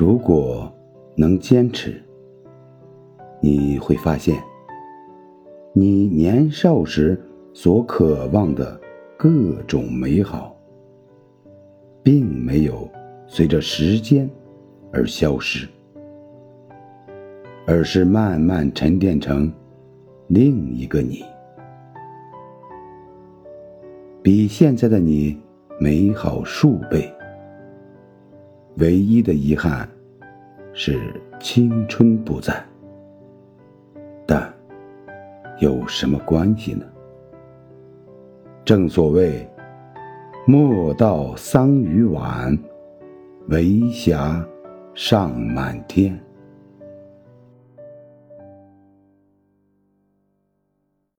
如果能坚持，你会发现你年少时所渴望的各种美好并没有随着时间而消失，而是慢慢沉淀成另一个你，比现在的你美好数倍。唯一的遗憾是青春不在，但有什么关系呢？正所谓莫道桑榆晚，为霞尚满天。